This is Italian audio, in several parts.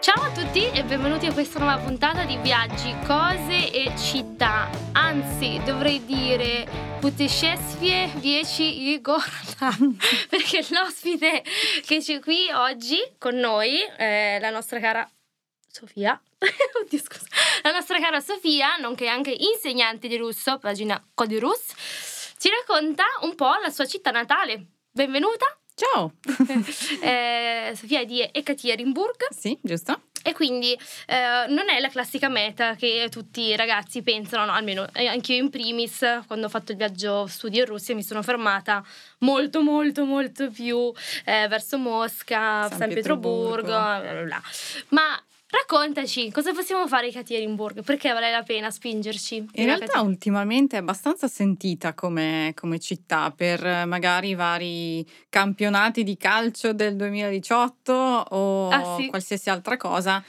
Ciao a tutti e benvenuti a questa nuova puntata di viaggi, cose e città. Anzi, dovrei dire putescesfie vieci i gordan, perché l'ospite che c'è qui oggi con noi, la nostra cara Sofia. Oddio, scusa. La nostra cara Sofia, nonché anche insegnante di russo, pagina Codirus, ci racconta un po' la sua città natale. Benvenuta. Ciao! Sofia è di Yekaterinburg. Sì, giusto. E quindi non è la classica meta che tutti i ragazzi pensano, no, almeno anche io in primis, quando ho fatto il viaggio studio in Russia mi sono fermata molto più verso Mosca, San Pietroburgo, bla. Ma raccontaci, cosa possiamo fare a Yekaterinburg? Perché vale la pena spingerci? In realtà ultimamente è abbastanza sentita come città per magari vari campionati di calcio del 2018 o qualsiasi altra cosa.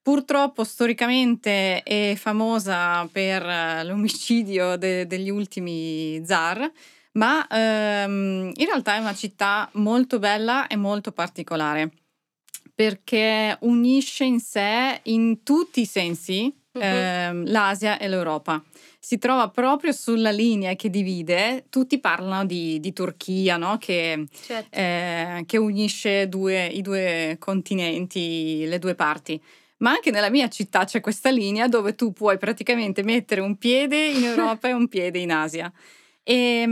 Purtroppo storicamente è famosa per l'omicidio degli ultimi zar, ma in realtà è una città molto bella e molto particolare, perché unisce in sé, in tutti i sensi, l'Asia e l'Europa. Si trova proprio sulla linea che divide, tutti parlano di Turchia, no? Che unisce i due continenti, le due parti. Ma anche nella mia città c'è questa linea dove tu puoi praticamente mettere un piede in Europa e un piede in Asia. E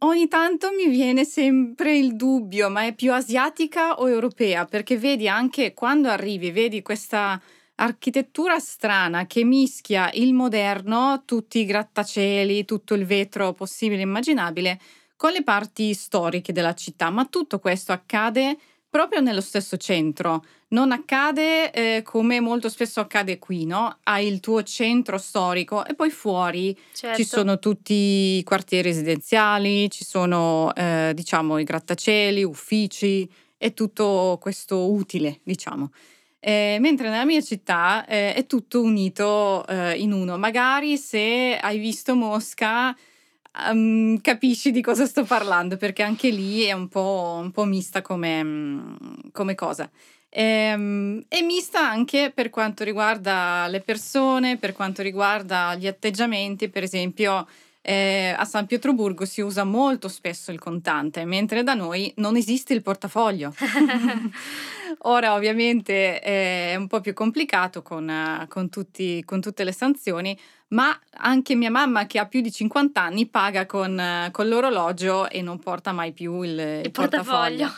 ogni tanto mi viene sempre il dubbio, ma è più asiatica o europea? Perché vedi, anche quando arrivi, vedi questa architettura strana che mischia il moderno, tutti i grattacieli, tutto il vetro possibile e immaginabile, con le parti storiche della città. Ma tutto questo accade proprio nello stesso centro. Non accade come molto spesso accade qui, no? Hai il tuo centro storico e poi fuori ci sono tutti i quartieri residenziali, ci sono i grattacieli, uffici e tutto questo utile, diciamo. Mentre nella mia città è tutto unito in uno. Magari se hai visto Mosca capisci di cosa sto parlando, perché anche lì è un po' mista come cosa. È mista anche per quanto riguarda le persone, per quanto riguarda gli atteggiamenti. Per esempio a San Pietroburgo si usa molto spesso il contante, mentre da noi non esiste il portafoglio. Ora ovviamente è un po' più complicato con tutte le sanzioni, ma anche mia mamma, che ha più di 50 anni, paga con l'orologio e non porta mai più il portafoglio.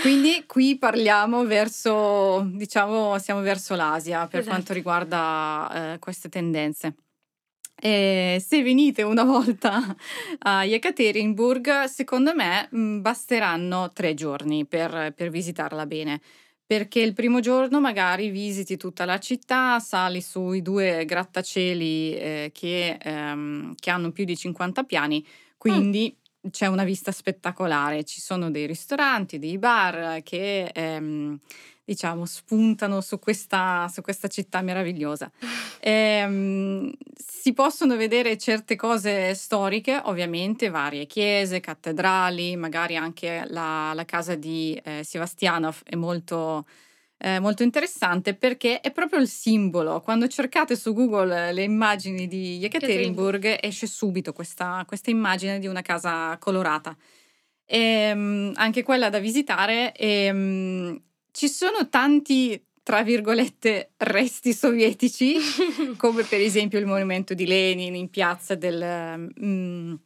Quindi qui parliamo siamo verso l'Asia per quanto riguarda queste tendenze. E se venite una volta a Yekaterinburg, secondo me basteranno 3 giorni per visitarla bene. Perché il primo giorno magari visiti tutta la città, sali sui 2 grattacieli che hanno più di 50 piani, quindi c'è una vista spettacolare. Ci sono dei ristoranti, dei bar che spuntano su questa città meravigliosa. Si possono vedere certe cose storiche, ovviamente varie chiese, cattedrali, magari anche la casa di Sevastianov è molto interessante, perché è proprio il simbolo. Quando cercate su Google le immagini di Yekaterinburg esce subito questa immagine di una casa colorata. Anche quella da visitare. Ci sono tanti, tra virgolette, resti sovietici, come per esempio il monumento di Lenin in piazza in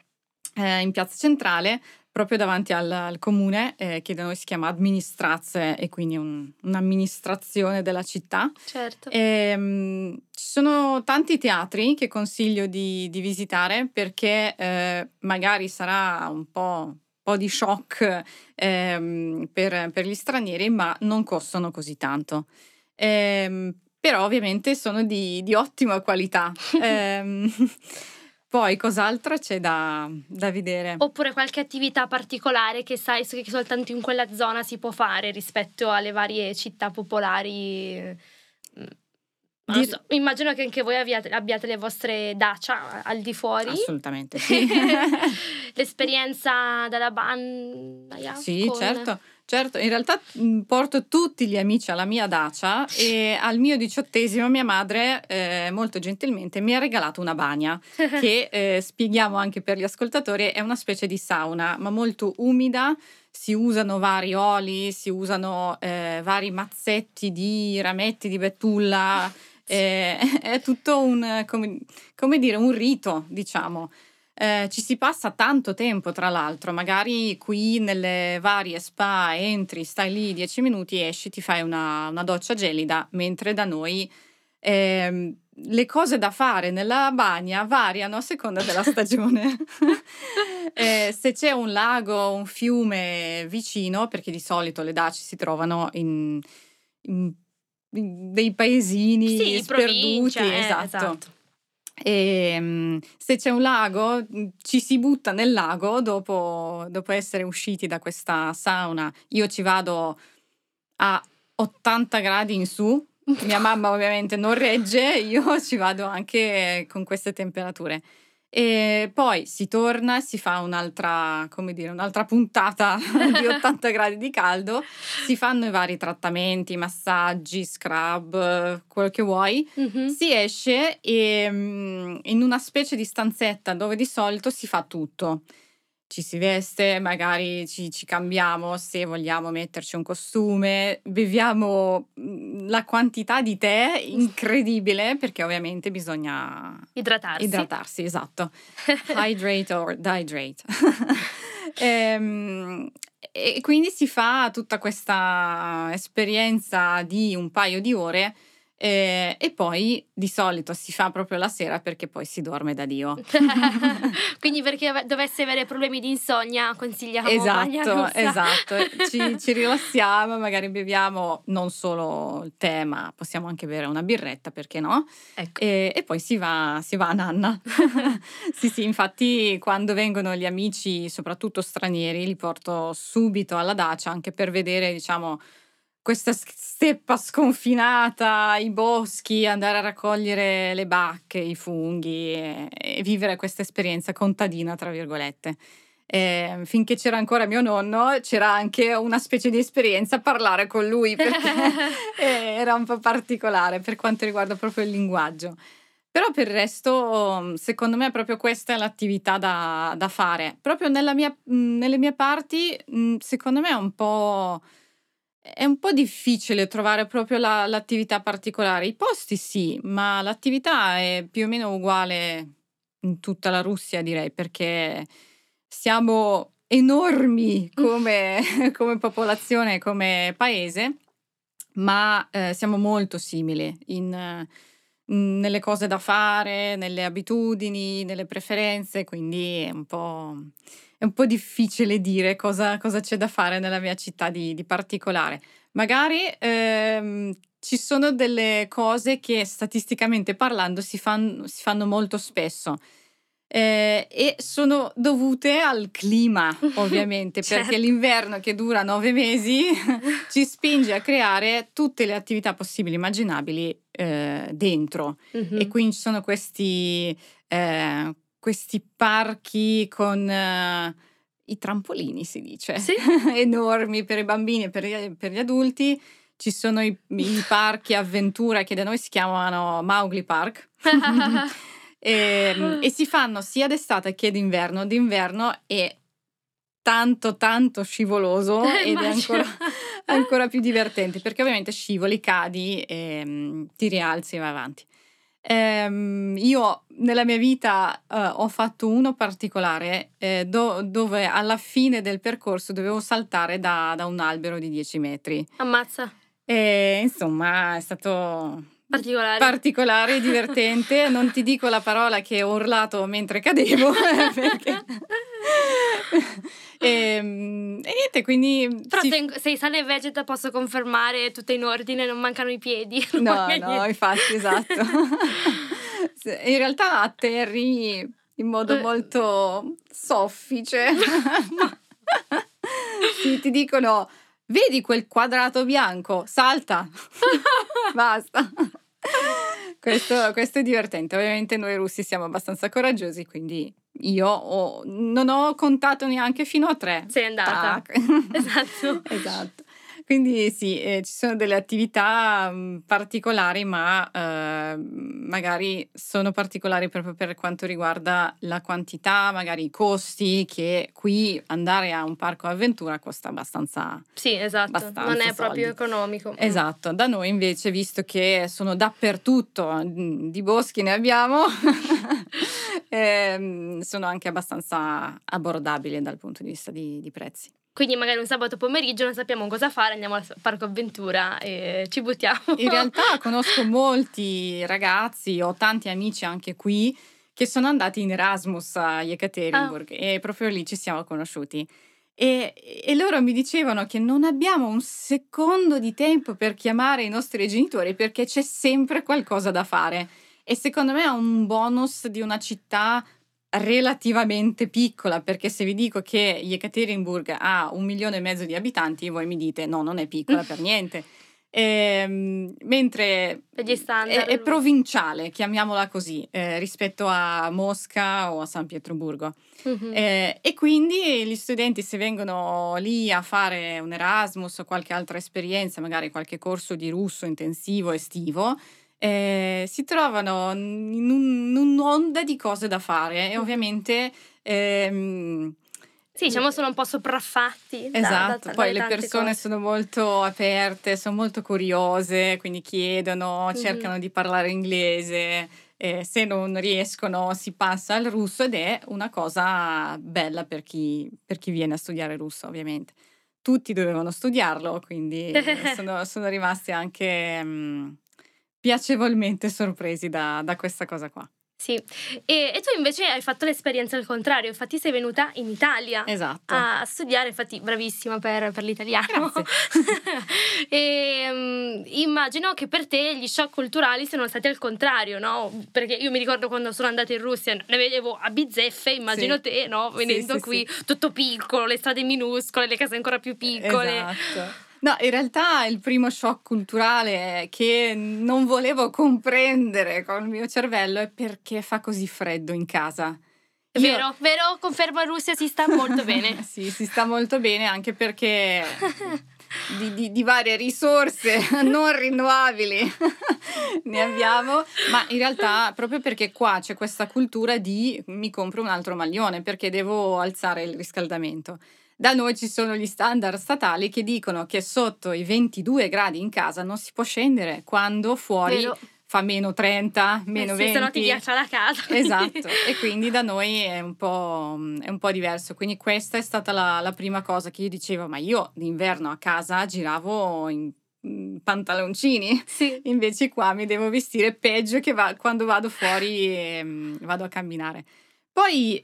piazza centrale, proprio davanti al comune, che da noi si chiama Administrazione, e quindi un'amministrazione della città. Certo. Ci sono tanti teatri che consiglio di visitare, perché magari sarà un po' di shock per gli stranieri, ma non costano così tanto. Però ovviamente sono di ottima qualità. Poi cos'altro c'è da vedere? Oppure qualche attività particolare che sai che soltanto in quella zona si può fare rispetto alle varie città popolari? So, immagino che anche voi abbiate le vostre dacia al di fuori. Assolutamente sì. L'esperienza dalla banya. Sì, certo. Certo, in realtà porto tutti gli amici alla mia dacia e al mio 18° mia madre molto gentilmente mi ha regalato una bagna che spieghiamo anche per gli ascoltatori, è una specie di sauna ma molto umida, si usano vari oli, si usano vari mazzetti di rametti di betulla, è tutto un, come dire, un rito, diciamo. Ci si passa tanto tempo, tra l'altro, magari qui nelle varie spa entri, stai lì 10 minuti, esci, ti fai una doccia gelida, mentre da noi le cose da fare nella bagna variano a seconda della stagione. Se c'è un lago, un fiume vicino, perché di solito le daci si trovano in dei paesini, sì, sperduti, esatto. E se c'è un lago ci si butta nel lago dopo essere usciti da questa sauna. Io ci vado a 80 gradi in su, mia mamma ovviamente non regge, io ci vado anche con queste temperature. E poi si torna, si fa un'altra, come dire, un'altra puntata di 80 gradi di caldo, si fanno i vari trattamenti, massaggi, scrub, quello che vuoi, si esce e, in una specie di stanzetta dove di solito si fa tutto, ci si veste, magari ci cambiamo se vogliamo metterci un costume, beviamo la quantità di tè incredibile perché ovviamente bisogna idratarsi, esatto. Hydrate or dihydrate. E quindi si fa tutta questa esperienza di un paio di ore e poi di solito si fa proprio la sera perché poi si dorme da Dio. Quindi per chi dovesse avere problemi di insonnia consigliamo bagna esatto, ci rilassiamo, magari beviamo non solo il tè ma possiamo anche bere una birretta, perché no, ecco. E poi si va a nanna. sì infatti quando vengono gli amici soprattutto stranieri li porto subito alla dacia anche per vedere, diciamo, questa steppa sconfinata, i boschi, andare a raccogliere le bacche, i funghi e vivere questa esperienza contadina, tra virgolette. Finché c'era ancora mio nonno c'era anche una specie di esperienza a parlare con lui perché era un po' particolare per quanto riguarda proprio il linguaggio. Però per il resto, secondo me, proprio questa è l'attività da fare. Proprio nelle mie parti, secondo me è un po' difficile trovare proprio l'attività particolare. I posti sì, ma l'attività è più o meno uguale in tutta la Russia, direi, perché siamo enormi come popolazione, come paese, ma siamo molto simili nelle cose da fare, nelle abitudini, nelle preferenze, quindi è un po' difficile dire cosa c'è da fare nella mia città di particolare. Magari ci sono delle cose che statisticamente parlando si fanno molto spesso e sono dovute al clima, ovviamente, certo. Perché l'inverno che dura 9 mesi ci spinge a creare tutte le attività possibili e immaginabili dentro. E quindi ci sono questi parchi con i trampolini, si dice, sì. Enormi per i bambini e per gli adulti. Ci sono i parchi avventura che da noi si chiamano Mowgli Park e si fanno sia d'estate che d'inverno. D'inverno è tanto scivoloso ed è ancora più divertente perché ovviamente scivoli, cadi, ti rialzi e vai avanti. Io nella mia vita ho fatto uno particolare dove alla fine del percorso dovevo saltare da un albero di 10 metri. Ammazza! Insomma, è stato particolare, divertente. Non ti dico la parola che ho urlato mentre cadevo. Perché... e niente, quindi però se sale e vegeta posso confermare, tutto in ordine, non mancano i piedi, no infatti, esatto. In realtà atterri in modo molto soffice. Sì, ti dicono vedi quel quadrato bianco, salta. Basta. Questo è divertente. Ovviamente noi russi siamo abbastanza coraggiosi, quindi Io non ho contato neanche fino a 3. Sei andata. Esatto. Esatto. Quindi sì, ci sono delle attività particolari, ma magari sono particolari proprio per quanto riguarda la quantità, magari i costi, che qui andare a un parco avventura costa abbastanza. Sì, esatto, abbastanza non è soldi. Proprio economico. Esatto, da noi invece, visto che sono dappertutto, di boschi ne abbiamo, sono anche abbastanza abbordabili dal punto di vista di prezzi. Quindi magari un sabato pomeriggio non sappiamo cosa fare, andiamo al parco avventura e ci buttiamo. In realtà conosco molti ragazzi, ho tanti amici anche qui, che sono andati in Erasmus a Yekaterinburg e proprio lì ci siamo conosciuti. E loro mi dicevano che non abbiamo un secondo di tempo per chiamare i nostri genitori perché c'è sempre qualcosa da fare. E secondo me è un bonus di una città relativamente piccola, perché se vi dico che Yekaterinburg ha 1,5 milioni di abitanti, voi mi dite no, non è piccola per niente, mentre è provinciale, chiamiamola così, rispetto a Mosca o a San Pietroburgo. Mm-hmm. E quindi gli studenti, se vengono lì a fare un Erasmus o qualche altra esperienza, magari qualche corso di russo intensivo estivo, si trovano in un'onda di cose da fare e ovviamente sì, diciamo sono un po' sopraffatti. Esatto, poi le persone sono molto aperte, sono molto curiose, quindi chiedono, cercano di parlare inglese, se non riescono si passa al russo ed è una cosa bella per chi viene a studiare russo ovviamente. Tutti dovevano studiarlo, quindi sono rimasti anche... piacevolmente sorpresi da questa cosa qua. Sì, e tu invece hai fatto l'esperienza al contrario, infatti sei venuta in Italia. Esatto. A studiare, infatti bravissima per l'italiano. E, immagino che per te gli shock culturali siano stati al contrario, no? Perché io mi ricordo quando sono andata in Russia, ne vedevo a bizzeffe, immagino. Sì. Te, no? Venendo qui, sì. Tutto piccolo, le strade minuscole, le case ancora più piccole. Esatto. No, in realtà il primo shock culturale che non volevo comprendere con il mio cervello è perché fa così freddo in casa. Vero, confermo, in Russia si sta molto bene. Sì, si sta molto bene anche perché di varie risorse non rinnovabili ne abbiamo, ma in realtà proprio perché qua c'è questa cultura di mi compro un altro maglione perché devo alzare il riscaldamento. Da noi ci sono gli standard statali che dicono che sotto i 22 gradi in casa non si può scendere quando fuori fa meno 30, meno 20. Se no ti ghiaccia la casa. Esatto, e quindi da noi è un po' diverso. Quindi questa è stata la prima cosa che io dicevo, ma io d'inverno a casa giravo in pantaloncini. Sì. Invece qua mi devo vestire peggio che quando vado fuori e vado a camminare. Poi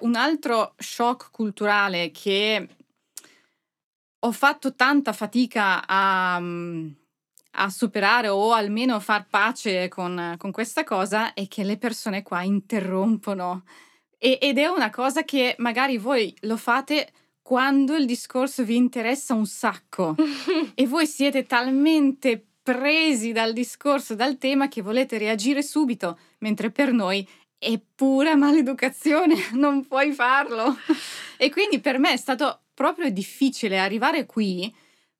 un altro shock culturale che ho fatto tanta fatica a superare o almeno far pace con questa cosa è che le persone qua interrompono ed è una cosa che magari voi lo fate quando il discorso vi interessa un sacco e voi siete talmente presi dal discorso, dal tema che volete reagire subito, mentre per noi è pura maleducazione, non puoi farlo. E quindi per me è stato proprio difficile arrivare qui.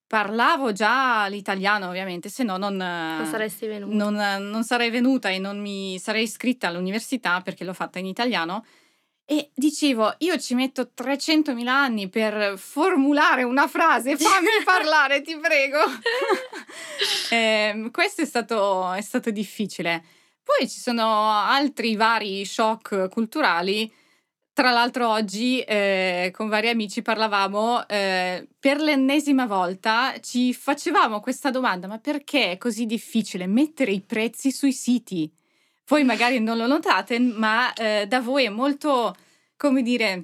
Parlavo già l'italiano ovviamente, se no non saresti venuta. Non sarei venuta e non mi sarei iscritta all'università perché l'ho fatta in italiano. E dicevo, io ci metto 300.000 anni per formulare una frase, fammi parlare, ti prego. Questo è stato difficile. Poi ci sono altri vari shock culturali, tra l'altro oggi con vari amici parlavamo, per l'ennesima volta ci facevamo questa domanda, ma perché è così difficile mettere i prezzi sui siti? Voi magari non lo notate, ma da voi è molto, come dire,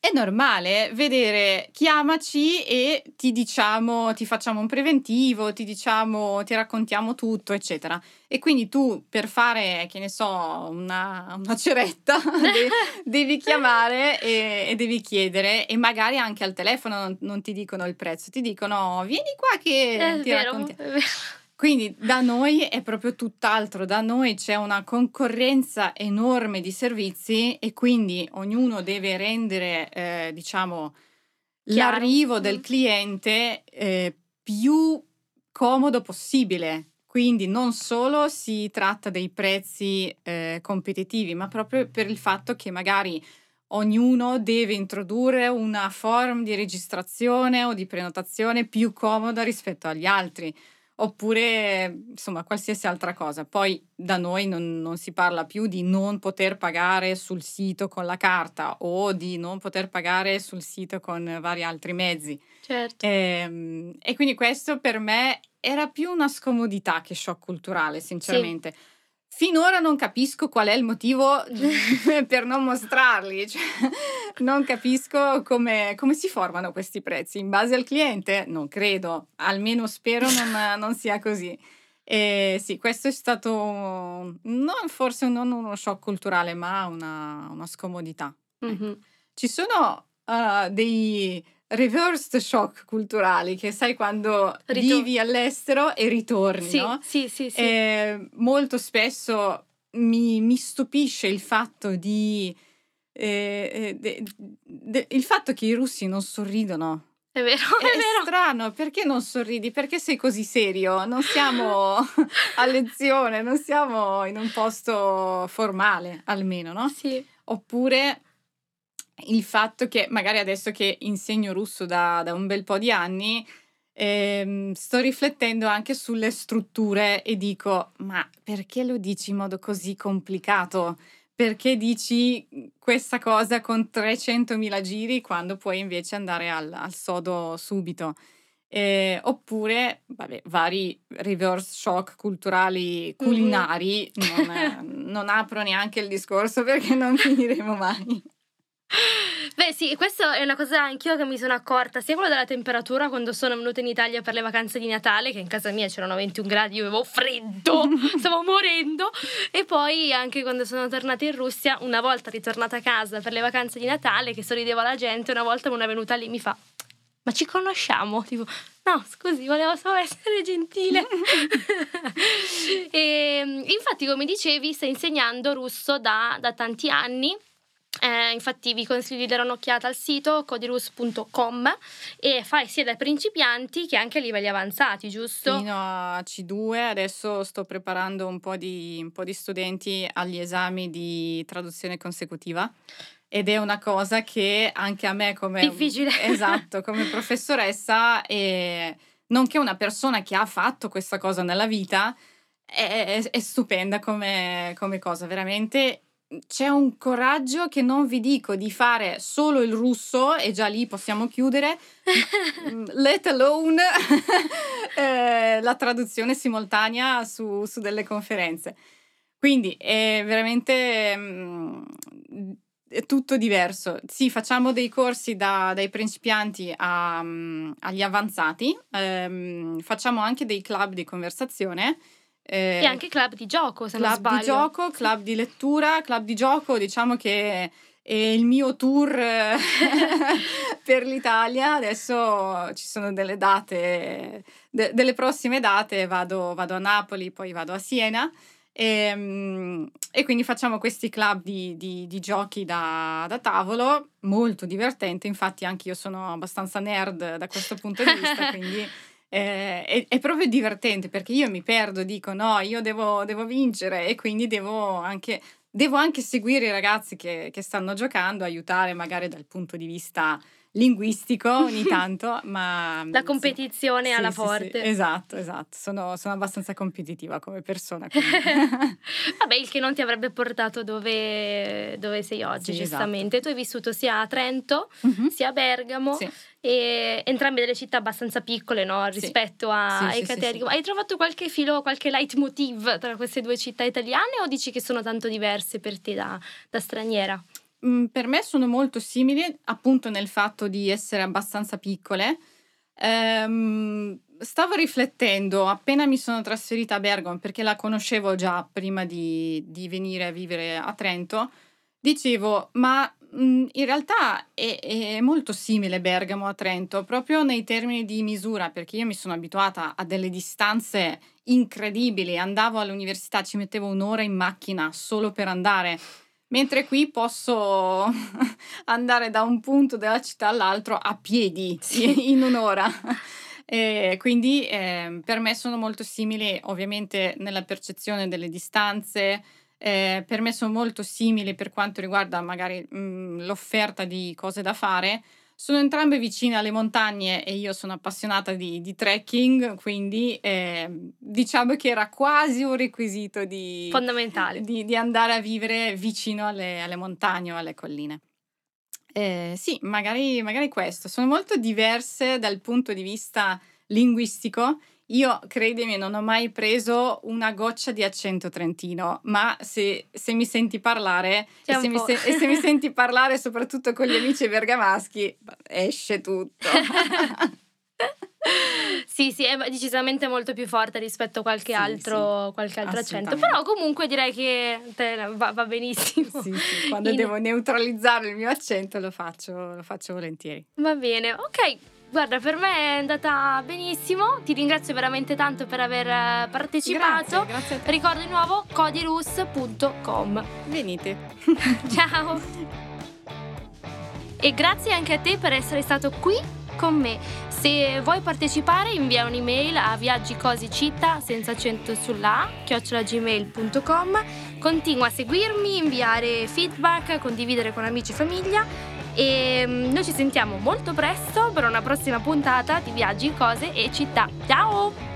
è normale vedere chiamaci e ti diciamo, ti facciamo un preventivo, ti diciamo, ti raccontiamo tutto, eccetera. E quindi tu per fare, che ne so, una ceretta devi chiamare e devi chiedere e magari anche al telefono non ti dicono il prezzo, ti dicono vieni qua che ti raccontiamo. Quindi da noi è proprio tutt'altro, da noi c'è una concorrenza enorme di servizi e quindi ognuno deve rendere, diciamo, chiaro, l'arrivo del cliente più comodo possibile. Quindi non solo si tratta dei prezzi competitivi, ma proprio per il fatto che magari ognuno deve introdurre una form di registrazione o di prenotazione più comoda rispetto agli altri. Oppure, insomma, qualsiasi altra cosa. Poi da noi non si parla più di non poter pagare sul sito con la carta o di non poter pagare sul sito con vari altri mezzi. Certo. E quindi questo per me era più una scomodità che shock culturale, sinceramente. Sì. Finora non capisco qual è il motivo per non mostrarli, cioè, non capisco come si formano questi prezzi, in base al cliente? Non credo, almeno spero non sia così. E sì, questo è stato forse non uno shock culturale, ma una scomodità. Mm-hmm. Ci sono dei reversed shock culturali, che sai quando vivi all'estero e ritorni, sì, no? Sì. Molto spesso mi stupisce il fatto il fatto che i russi non sorridono. È vero. Strano, perché non sorridi? Perché sei così serio? Non siamo a lezione, non siamo in un posto formale, almeno, no? Sì. Oppure il fatto che magari adesso che insegno russo da un bel po' di anni sto riflettendo anche sulle strutture e dico, ma perché lo dici in modo così complicato? Perché dici questa cosa con 300.000 giri quando puoi invece andare al sodo subito? Oppure vari reverse shock culturali culinari, non apro neanche il discorso perché non finiremo mai. Beh sì, questa è una cosa anch'io che mi sono accorta, sia quella della temperatura quando sono venuta in Italia per le vacanze di Natale, che in casa mia c'erano 21 gradi, io avevo freddo, stavo morendo, e poi anche quando sono tornata in Russia, una volta ritornata a casa per le vacanze di Natale, che sorridevo alla gente, una volta una venuta lì mi fa: ma ci conosciamo? Tipo, no, scusi, volevo solo essere gentile. E infatti, come dicevi, stai insegnando russo da tanti anni. Infatti vi consiglio di dare un'occhiata al sito codirus.com e fai sia da principianti che anche a livelli avanzati, giusto? Fino a C2, adesso sto preparando un po' di studenti agli esami di traduzione consecutiva ed è una cosa che anche a me come difficile. Esatto, come professoressa e nonché una persona che ha fatto questa cosa nella vita è stupenda come cosa, veramente. C'è un coraggio che non vi dico di fare solo il russo e già lì possiamo chiudere, let alone la traduzione simultanea su delle conferenze. Quindi è veramente è tutto diverso. Sì, facciamo dei corsi dai principianti agli avanzati, facciamo anche dei club di conversazione. E anche club di gioco, se non sbaglio. Club di gioco, club di lettura, club di gioco, diciamo che è il mio tour per l'Italia. Adesso ci sono delle date, delle prossime date, vado a Napoli, poi vado a Siena e quindi facciamo questi club di giochi da tavolo, molto divertente, infatti anche io sono abbastanza nerd da questo punto di vista, quindi... È proprio divertente perché io mi perdo, dico no, io devo vincere e quindi devo anche seguire i ragazzi che stanno giocando, aiutare magari dal punto di vista linguistico ogni tanto, ma la competizione alla forte. Sì, esatto, sono abbastanza competitiva come persona. Vabbè, il che non ti avrebbe portato dove sei oggi, sì, giustamente. Esatto. Tu hai vissuto sia a Trento, sia a Bergamo, sì. E entrambe delle città abbastanza piccole, no? Rispetto a Yekaterinburg. Hai trovato qualche filo, qualche leitmotiv tra queste due città italiane o dici che sono tanto diverse per te da straniera? Per me sono molto simili appunto nel fatto di essere abbastanza piccole. Stavo riflettendo appena mi sono trasferita a Bergamo perché la conoscevo già prima di venire a vivere a Trento. Dicevo, ma In realtà è molto simile Bergamo a Trento, proprio nei termini di misura, perché io mi sono abituata a delle distanze incredibili. Andavo all'università, ci mettevo un'ora in macchina solo per andare, mentre qui posso andare da un punto della città all'altro a piedi, sì, in un'ora. E quindi per me sono molto simili, ovviamente nella percezione delle distanze. Per me sono molto simili per quanto riguarda magari l'offerta di cose da fare. Sono entrambe vicine alle montagne e io sono appassionata di trekking, quindi diciamo che era quasi un requisito fondamentale di andare a vivere vicino alle montagne o alle colline. Sì, magari questo. Sono molto diverse dal punto di vista linguistico. Io, credimi, non ho mai preso una goccia di accento trentino, ma se mi senti parlare e se mi senti parlare soprattutto con gli amici bergamaschi, esce tutto. Sì, è decisamente molto più forte rispetto a qualche altro accento, però comunque direi che va benissimo. Sì, quando devo neutralizzare il mio accento lo faccio volentieri. Va bene, ok. Guarda, per me è andata benissimo, ti ringrazio veramente tanto per aver partecipato. Grazie a te. Ricordo di nuovo codirus.com. Venite. Ciao. E grazie anche a te per essere stato qui con me. Se vuoi partecipare invia un'email a viaggiicosicittà senza accento sulla @gmail.com. Continua a seguirmi, inviare feedback, condividere con amici e famiglia. E noi ci sentiamo molto presto per una prossima puntata di Viaggi, Cose e Città. Ciao!